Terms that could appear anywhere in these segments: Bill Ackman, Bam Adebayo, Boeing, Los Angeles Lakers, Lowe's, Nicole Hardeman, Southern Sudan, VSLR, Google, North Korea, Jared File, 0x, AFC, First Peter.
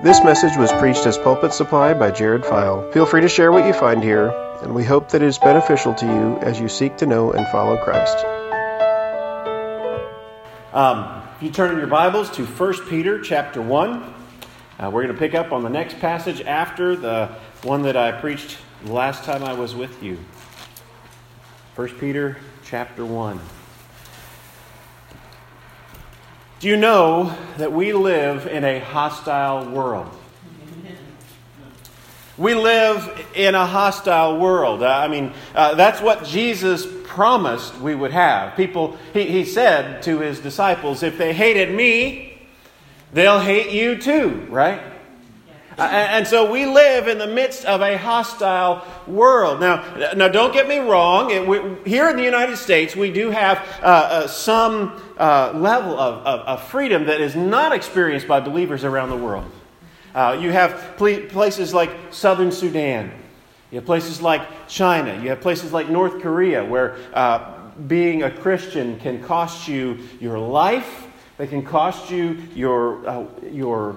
This message was preached as Pulpit Supply by Jared File. Feel free to share what you find here, and we hope that it is beneficial to you as you seek to know and follow Christ. If you turn in your Bibles to First Peter chapter 1, we're going to pick up on the next passage after the one that I preached the last time I was with you. First Peter chapter 1. Do you know that we live in a hostile world? We live in a hostile world. That's what Jesus promised we would have. People, he said to his disciples, if they hated me, they'll hate you too, right? And so we live in the midst of a hostile world. Now, don't get me wrong. Here in the United States, we do have some level of freedom that is not experienced by believers around the world. You have places like Southern Sudan. You have places like China. You have places like North Korea, where being a Christian can cost you your life. They can cost you your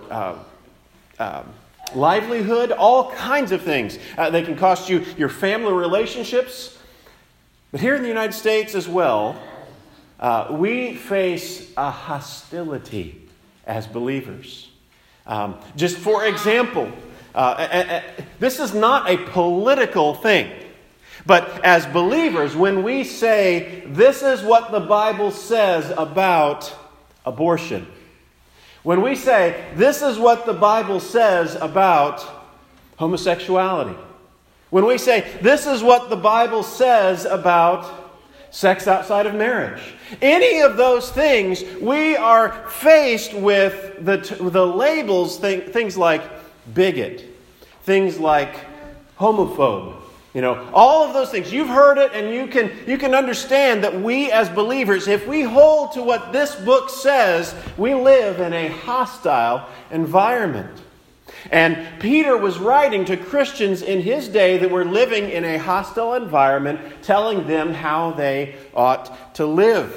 livelihood, all kinds of things. They can cost you your family relationships. But here in the United States as well, we face a hostility as believers. Just for example, this is not a political thing. But as believers, when we say, this is what the Bible says about abortion, when we say, this is what the Bible says about homosexuality, when we say, this is what the Bible says about sex outside of marriage, any of those things, we are faced with the labels, things like bigot, things like homophobe. All of those things. You've heard it, and you can understand that we as believers, if we hold to what this book says, we live in a hostile environment. And Peter was writing to Christians in his day that were living in a hostile environment, telling them how they ought to live.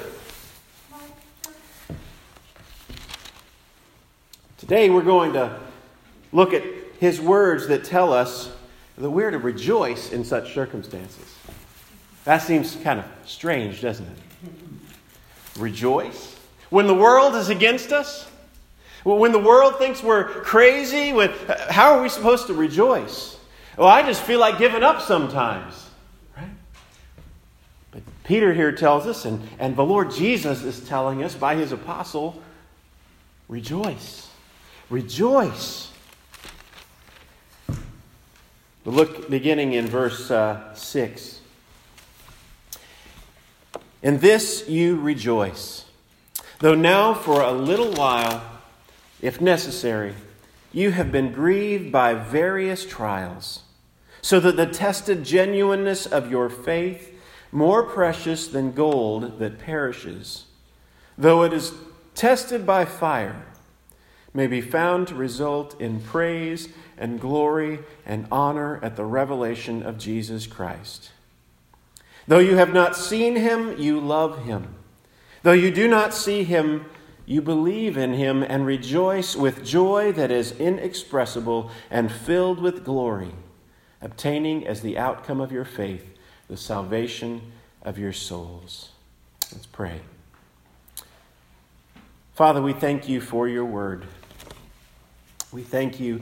Today we're going to look at his words that tell us that we're to rejoice in such circumstances. That seems kind of strange, doesn't it? Rejoice? When the world is against us? When the world thinks we're crazy? How are we supposed to rejoice? Well, I just feel like giving up sometimes. Right? But Peter here tells us, and the Lord Jesus is telling us by his apostle, rejoice. Rejoice. But look, beginning in verse 6. In this you rejoice, though now for a little while, if necessary, you have been grieved by various trials, so that the tested genuineness of your faith, more precious than gold that perishes, though it is tested by fire, may be found to result in praise and glory and honor at the revelation of Jesus Christ. Though you have not seen him, you love him. Though you do not see him, you believe in him and rejoice with joy that is inexpressible and filled with glory, obtaining as the outcome of your faith the salvation of your souls. Let's pray. Father, we thank you for your word. We thank you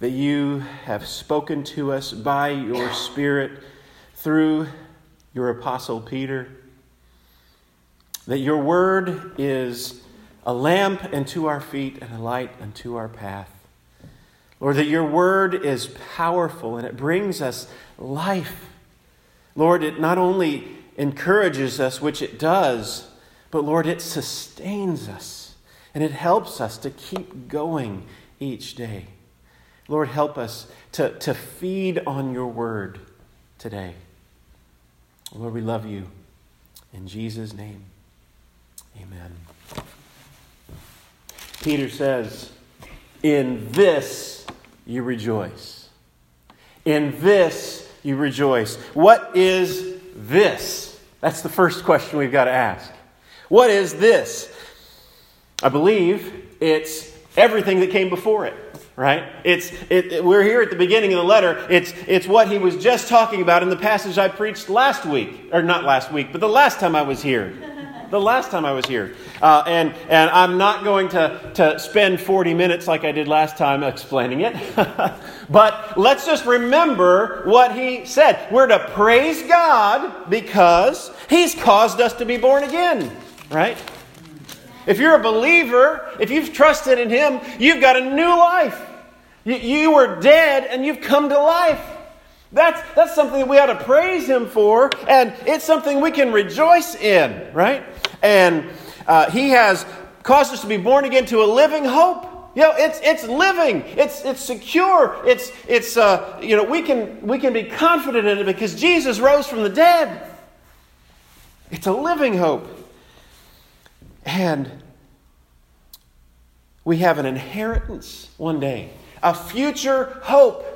that you have spoken to us by your Spirit through your Apostle Peter, that your word is a lamp unto our feet and a light unto our path. Lord, that your word is powerful and it brings us life. Lord, it not only encourages us, which it does, but Lord, it sustains us and it helps us to keep going each day. Lord, help us to feed on your word today. Lord, we love you. In Jesus' name, amen. Peter says, in this you rejoice. In this you rejoice. What is this? That's the first question we've got to ask. What is this? I believe it's everything that came before it, right? We're here at the beginning of the letter. It's what he was just talking about in the passage I preached last week, or not last week, but the last time I was here. And I'm not going to spend 40 minutes like I did last time explaining it. But let's just remember what he said. We're to praise God because he's caused us to be born again, right? If you're a believer, if you've trusted in him, you've got a new life. You were dead and you've come to life. That's something that we ought to praise him for, and it's something we can rejoice in, right? And he has caused us to be born again to a living hope. You know, it's living, it's secure, it's you know, we can be confident in it because Jesus rose from the dead. It's a living hope, and we have an inheritance one day, a future hope.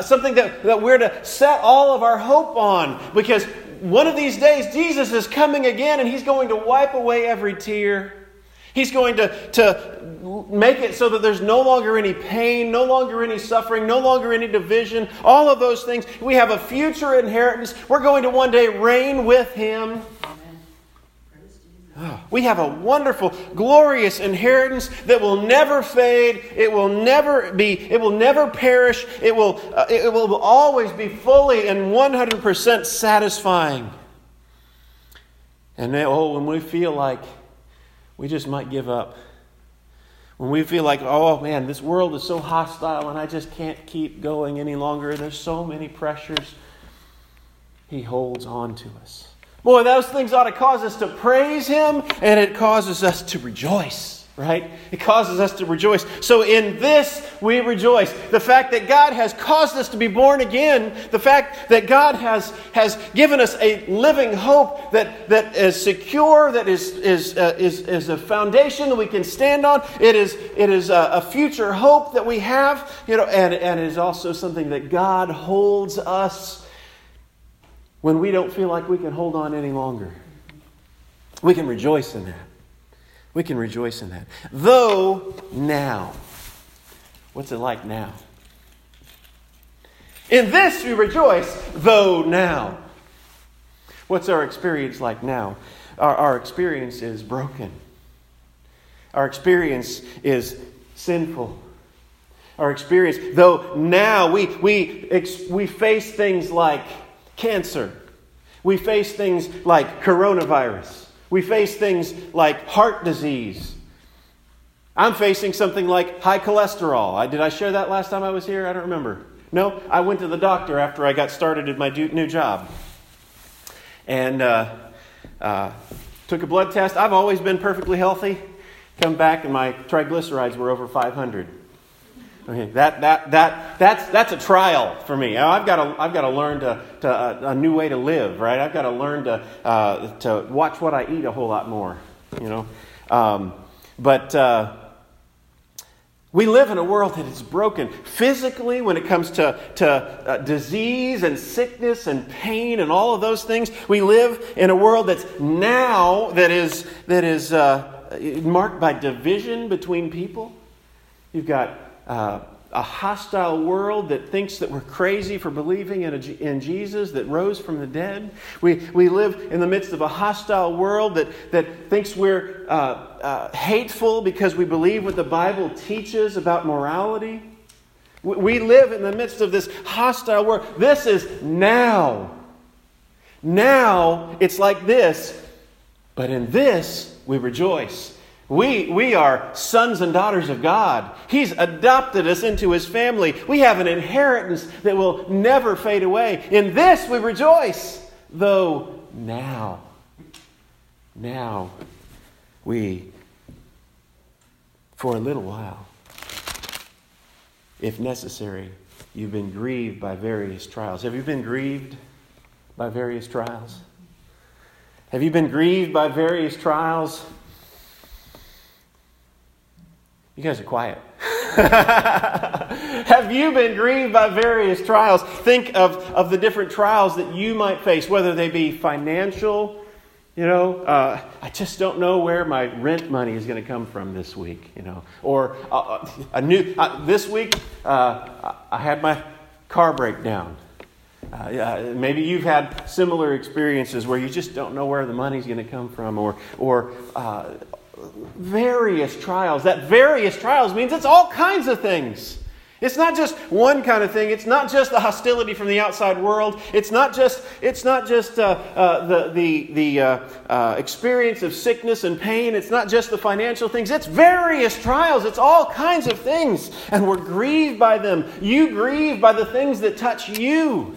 Something that we're to set all of our hope on, because one of these days Jesus is coming again and he's going to wipe away every tear. He's going to make it so that there's no longer any pain, no longer any suffering, no longer any division, all of those things. We have a future inheritance. We're going to one day reign with him. We have a wonderful, glorious inheritance that will never fade. It will never be. It will never perish. It will always be fully and 100% satisfying. And when we feel like we just might give up, when we feel like, oh man, this world is so hostile and I just can't keep going any longer. There's so many pressures. He holds on to us. Boy, those things ought to cause us to praise him, and it causes us to rejoice, right? It causes us to rejoice. So in this, we rejoice. The fact that God has caused us to be born again, the fact that God has given us a living hope that is secure, that is a foundation that we can stand on. It is a future hope that we have, you know, and it is also something that God holds us when we don't feel like we can hold on any longer. We can rejoice in that. We can rejoice in that. Though now. What's it like now? In this we rejoice, though now. What's our experience like now? Our experience is broken. Our experience is sinful. Our experience, though now we face things like cancer. We face things like coronavirus. We face things like heart disease. I'm facing something like high cholesterol. Did I share that last time I was here? I don't remember. No, I went to the doctor after I got started at my new job. And took a blood test. I've always been perfectly healthy. Come back and my triglycerides were over 500. Okay, that's a trial for me. I've got to learn to a new way to live, right? I've got to learn to watch what I eat a whole lot more, you know. But we live in a world that is broken physically when it comes to disease and sickness and pain and all of those things. We live in a world that's now that is marked by division between people. You've got a hostile world that thinks that we're crazy for believing in Jesus that rose from the dead. We live in the midst of a hostile world that thinks we're hateful because we believe what the Bible teaches about morality. We live in the midst of this hostile world. This is now. Now it's like this, but in this we rejoice. We are sons and daughters of God. He's adopted us into his family. We have an inheritance that will never fade away. In this we rejoice, though now. Now we, for a little while, if necessary, you've been grieved by various trials. Have you been grieved by various trials? Have you been grieved by various trials? You guys are quiet. Have you been grieved by various trials? Think of the different trials that you might face, whether they be financial, You know, I just don't know where my rent money is going to come from this week, you know. Or this week, I had my car break down. Maybe you've had similar experiences where you just don't know where the money's going to come from, or various trials. That various trials means it's all kinds of things. It's not just one kind of thing. It's not just the hostility from the outside world. It's not just the experience of sickness and pain. It's not just the financial things. It's various trials. It's all kinds of things, and we're grieved by them. You grieve by the things that touch you,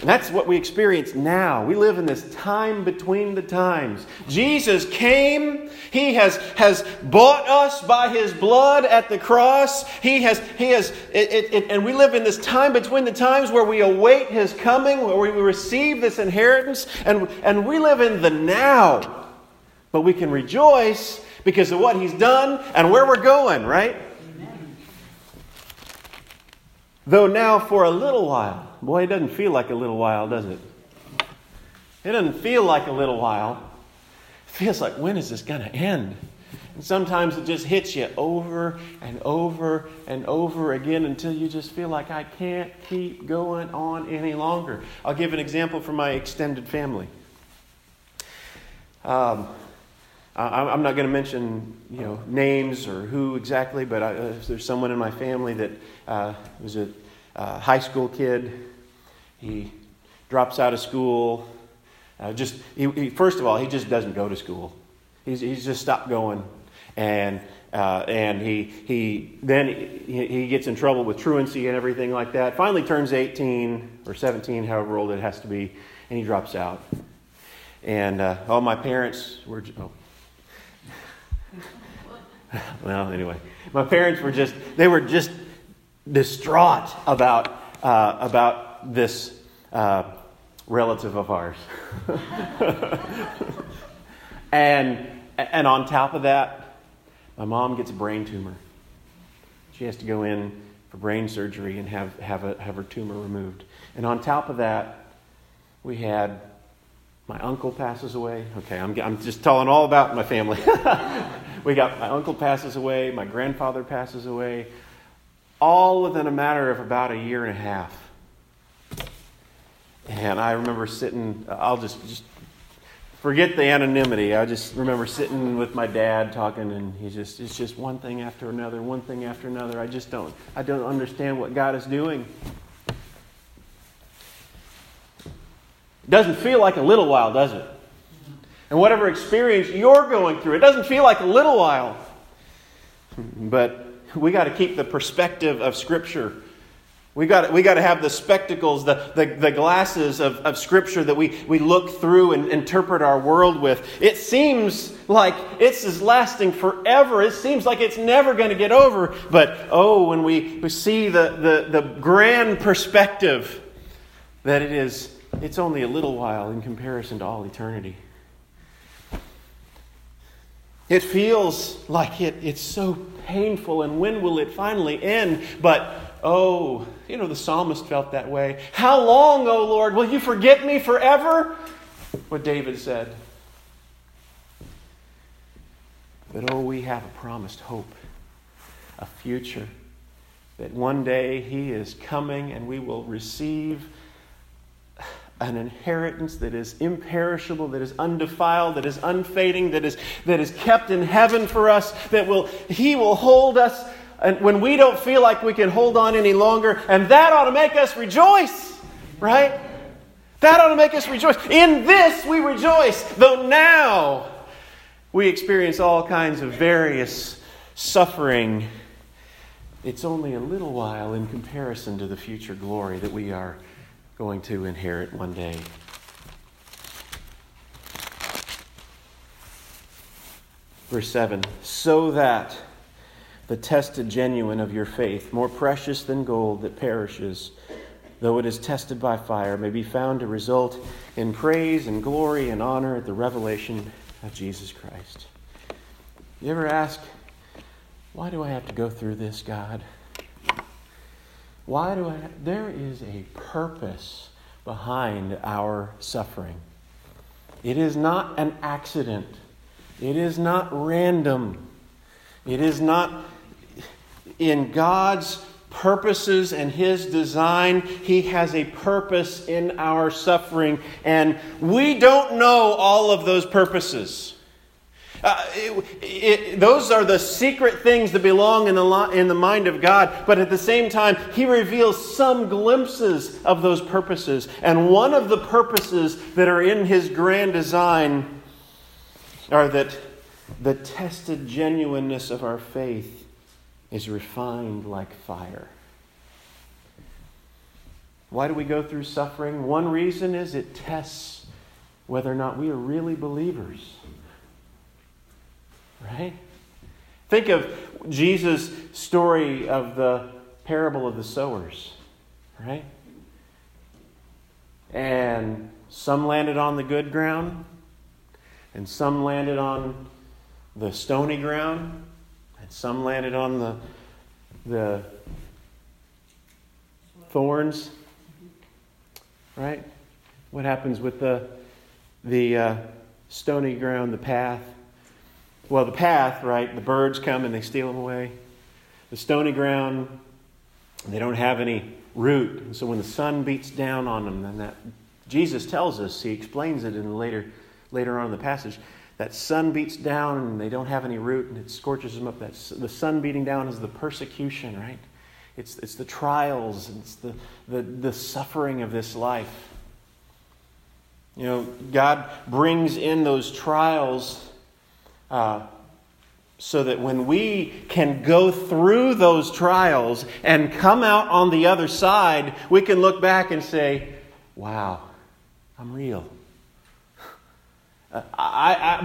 and that's what we experience now. We live in this time between the times. Jesus came. He has bought us by His blood at the cross. And we live in this time between the times where we await His coming, where we receive this inheritance, and we live in the now. But we can rejoice because of what He's done and where we're going, right? Amen. Though now for a little while. Boy, it doesn't feel like a little while, does it? It doesn't feel like a little while. It feels like, when is this going to end? And sometimes it just hits you over and over and over again until you just feel like, I can't keep going on any longer. I'll give an example from my extended family. I'm not going to mention, names or who exactly, but if there's someone in my family that was a high school kid. He drops out of school. First of all, he just doesn't go to school. He's just stopped going, and he then gets in trouble with truancy and everything like that. Finally, turns 18 or 17, however old it has to be, and he drops out. And my parents were my parents were just distraught about this relative of ours. and on top of that, my mom gets a brain tumor. She has to go in for brain surgery and have her tumor removed. And on top of that, we had my uncle passes away. Okay, I'm just telling all about my family. We got my uncle passes away, my grandfather passes away, all within a matter of about a year and a half. And I remember sitting, I'll just forget the anonymity. I just remember sitting with my dad talking, and it's just one thing after another, one thing after another. I don't understand what God is doing. It doesn't feel like a little while, does it? And whatever experience you're going through, it doesn't feel like a little while. But we got to keep the perspective of Scripture. We got to have the spectacles, the glasses of Scripture that we look through and interpret our world with. It seems like it's is lasting forever. It seems like it's never going to get over. But when we see the grand perspective that it's only a little while in comparison to all eternity. It feels like it's so painful, and when will it finally end? But, the psalmist felt that way. How long, O Lord, will you forget me forever? What David said. But, we have a promised hope, a future, that one day He is coming and we will receive an inheritance that is imperishable, that is undefiled, that is unfading, that is kept in heaven for us, He will hold us and when we don't feel like we can hold on any longer. And that ought to make us rejoice, right? That ought to make us rejoice. In this we rejoice, though now we experience all kinds of various suffering. It's only a little while in comparison to the future glory that we are going to inherit one day. Verse 7, so that the tested genuine of your faith, more precious than gold that perishes, though it is tested by fire, may be found to result in praise and glory and honor at the revelation of Jesus Christ. You ever ask, why do I have to go through this, God? There is a purpose behind our suffering. It is not an accident. It is not random. It is not in God's purposes and His design. He has a purpose in our suffering, and we don't know all of those purposes. Those are the secret things that belong in the mind of God. But at the same time, He reveals some glimpses of those purposes. And one of the purposes that are in His grand design are that the tested genuineness of our faith is refined like fire. Why do we go through suffering? One reason is it tests whether or not we are really believers. Right? Think of Jesus' story of the parable of the sowers. Right? And some landed on the good ground, and some landed on the stony ground, and some landed on the thorns. Right? What happens with the stony ground, the path? Well, the path, right, the birds come and they steal them away. The stony ground, they don't have any root. And so when the sun beats down on them, then that, Jesus tells us, He explains it in later on in the passage, that sun beats down and they don't have any root and it scorches them up. That's, the sun beating down is the persecution, right? It's the trials, it's the suffering of this life. You know, God brings in those trials so that when we can go through those trials and come out on the other side, we can look back and say, wow, I'm real.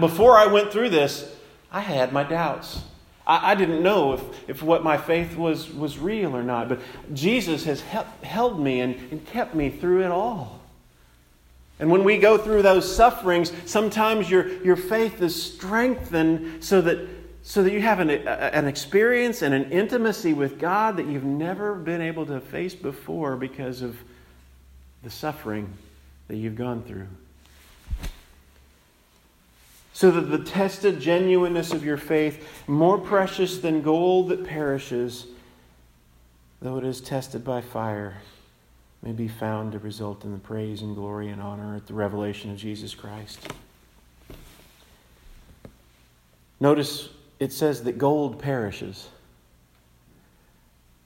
Before I went through this, I had my doubts. I didn't know if what my faith was real or not. But Jesus has held me and kept me through it all. And when we go through those sufferings, sometimes your faith is strengthened so that you have an experience and an intimacy with God that you've never been able to face before because of the suffering that you've gone through. So that the tested genuineness of your faith, more precious than gold that perishes, though it is tested by fire, may be found to result in the praise and glory and honor at the revelation of Jesus Christ. Notice it says that gold perishes.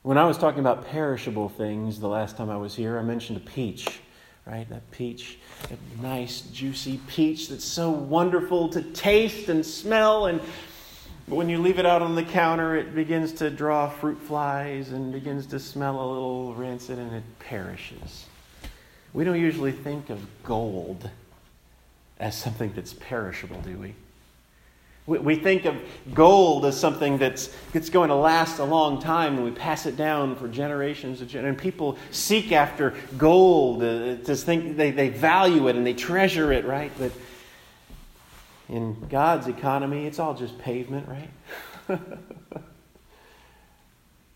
When I was talking about perishable things the last time I was here, I mentioned a peach, right? That peach, that nice, juicy peach that's so wonderful to taste and smell, and but when you leave it out on the counter, it begins to draw fruit flies and begins to smell a little rancid, and it perishes. We don't usually think of gold as something that's perishable, do we? We think of gold as something that's going to last a long time, and we pass it down for generations of generations. And people seek after gold, to think they value it and they treasure it, right? But in God's economy, it's all just pavement, right?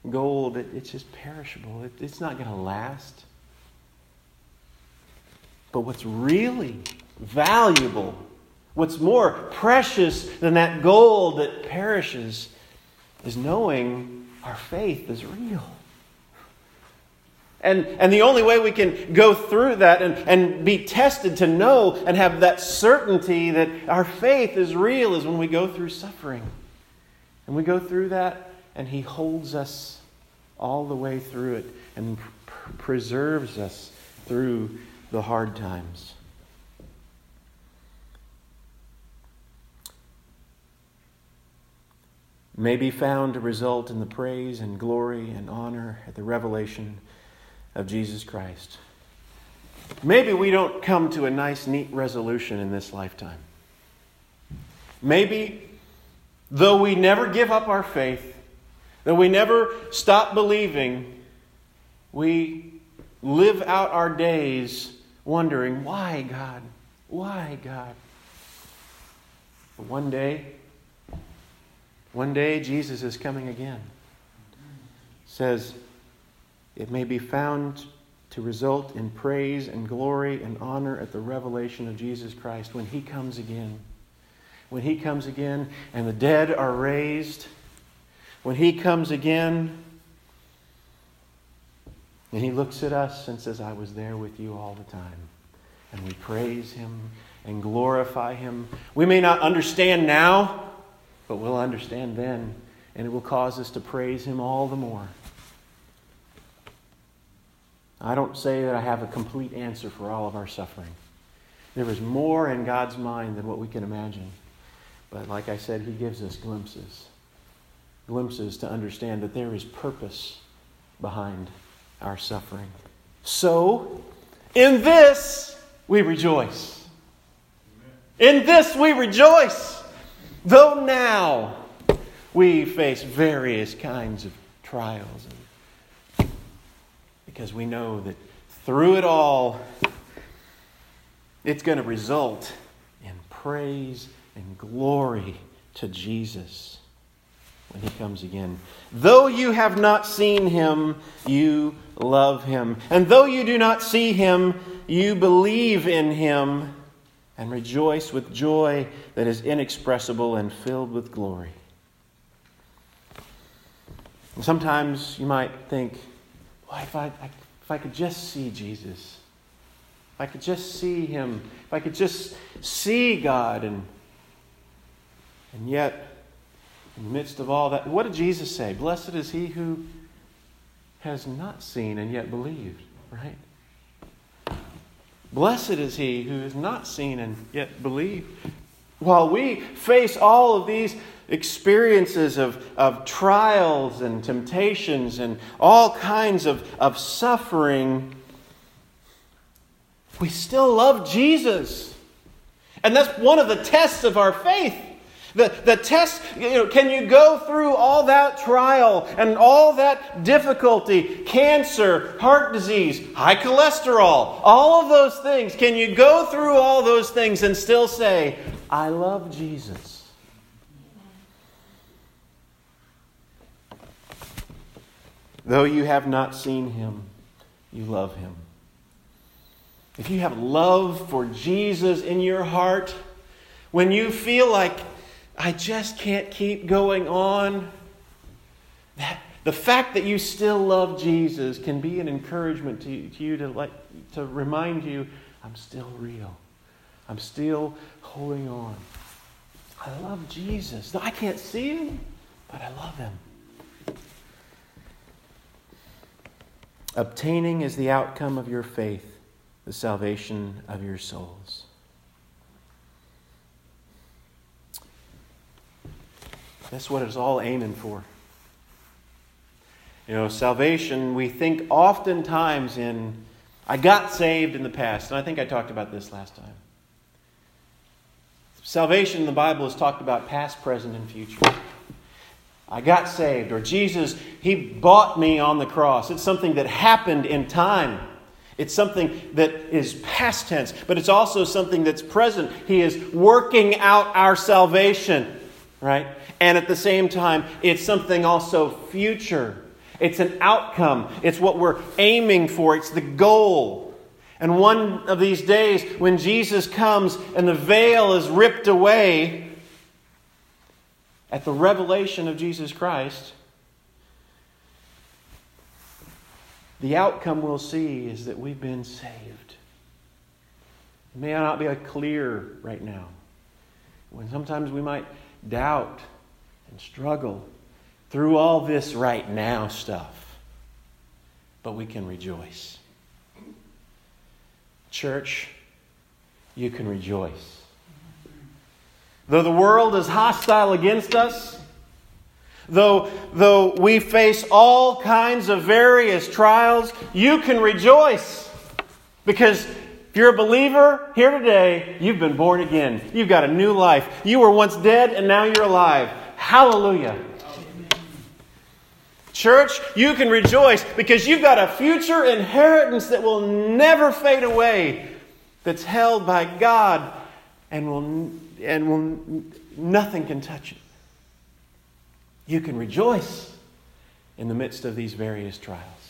Gold, it's just perishable. It's not going to last. But what's really valuable, what's more precious than that gold that perishes, is knowing our faith is real. And the only way we can go through that and be tested to know and have that certainty that our faith is real is when we go through suffering. And we go through that, and He holds us all the way through it and preserves us through the hard times. May be found to result in the praise and glory and honor at the revelation of Jesus Christ. Maybe we don't come to a nice, neat resolution in this lifetime. Maybe, though we never give up our faith, though we never stop believing, we live out our days wondering, why, God? Why, God? But one day Jesus is coming again. It says, it may be found to result in praise and glory and honor at the revelation of Jesus Christ when He comes again. When He comes again and the dead are raised. When He comes again and He looks at us and says, I was there with you all the time. And we praise Him and glorify Him. We may not understand now, but we'll understand then. And it will cause us to praise Him all the more. I don't say that I have a complete answer for all of our suffering. There is more in God's mind than what we can imagine. But like I said, He gives us glimpses. Glimpses to understand that there is purpose behind our suffering. So, in this we rejoice. In this we rejoice. Though now we face various kinds of trials. Because we know that through it all, it's going to result in praise and glory to Jesus when He comes again. Though you have not seen Him, you love Him. And though you do not see Him, you believe in Him and rejoice with joy that is inexpressible and filled with glory. And sometimes you might think, well, if I could just see Jesus, if I could just see Him, if I could just see God, and yet, in the midst of all that, what did Jesus say? Blessed is he who has not seen and yet believed, right? Blessed is he who has not seen and yet believed. While we face all of these experiences of trials and temptations and all kinds of suffering, we still love Jesus. And that's one of the tests of our faith. The test, can you go through all that trial and all that difficulty, cancer, heart disease, high cholesterol, all of those things. Can you go through all those things and still say, I love Jesus? Though you have not seen Him, you love Him. If you have love for Jesus in your heart, when you feel like, I just can't keep going on, the fact that you still love Jesus can be an encouragement to you to remind you, I'm still real. I'm still holding on. I love Jesus. I can't see Him, but I love Him. Obtaining is the outcome of your faith, the salvation of your souls. That's what it's all aiming for. Salvation, we think oftentimes in, I got saved in the past. And I think I talked about this last time. Salvation in the Bible is talked about past, present, and future. I got saved, or Jesus, He bought me on the cross. It's something that happened in time. It's something that is past tense, but it's also something that's present. He is working out our salvation, right? And at the same time, it's something also future. It's an outcome. It's what we're aiming for. It's the goal. And one of these days, when Jesus comes and the veil is ripped away, at the revelation of Jesus Christ, the outcome we'll see is that we've been saved. It may not be clear right now. When sometimes we might doubt and struggle through all this right now stuff, but we can rejoice. Church, you can rejoice. Though the world is hostile against us, though we face all kinds of various trials, you can rejoice. Because if you're a believer here today, you've been born again. You've got a new life. You were once dead and now you're alive. Hallelujah. Church, you can rejoice because you've got a future inheritance that will never fade away, that's held by God and will nothing can touch it. You can rejoice in the midst of these various trials.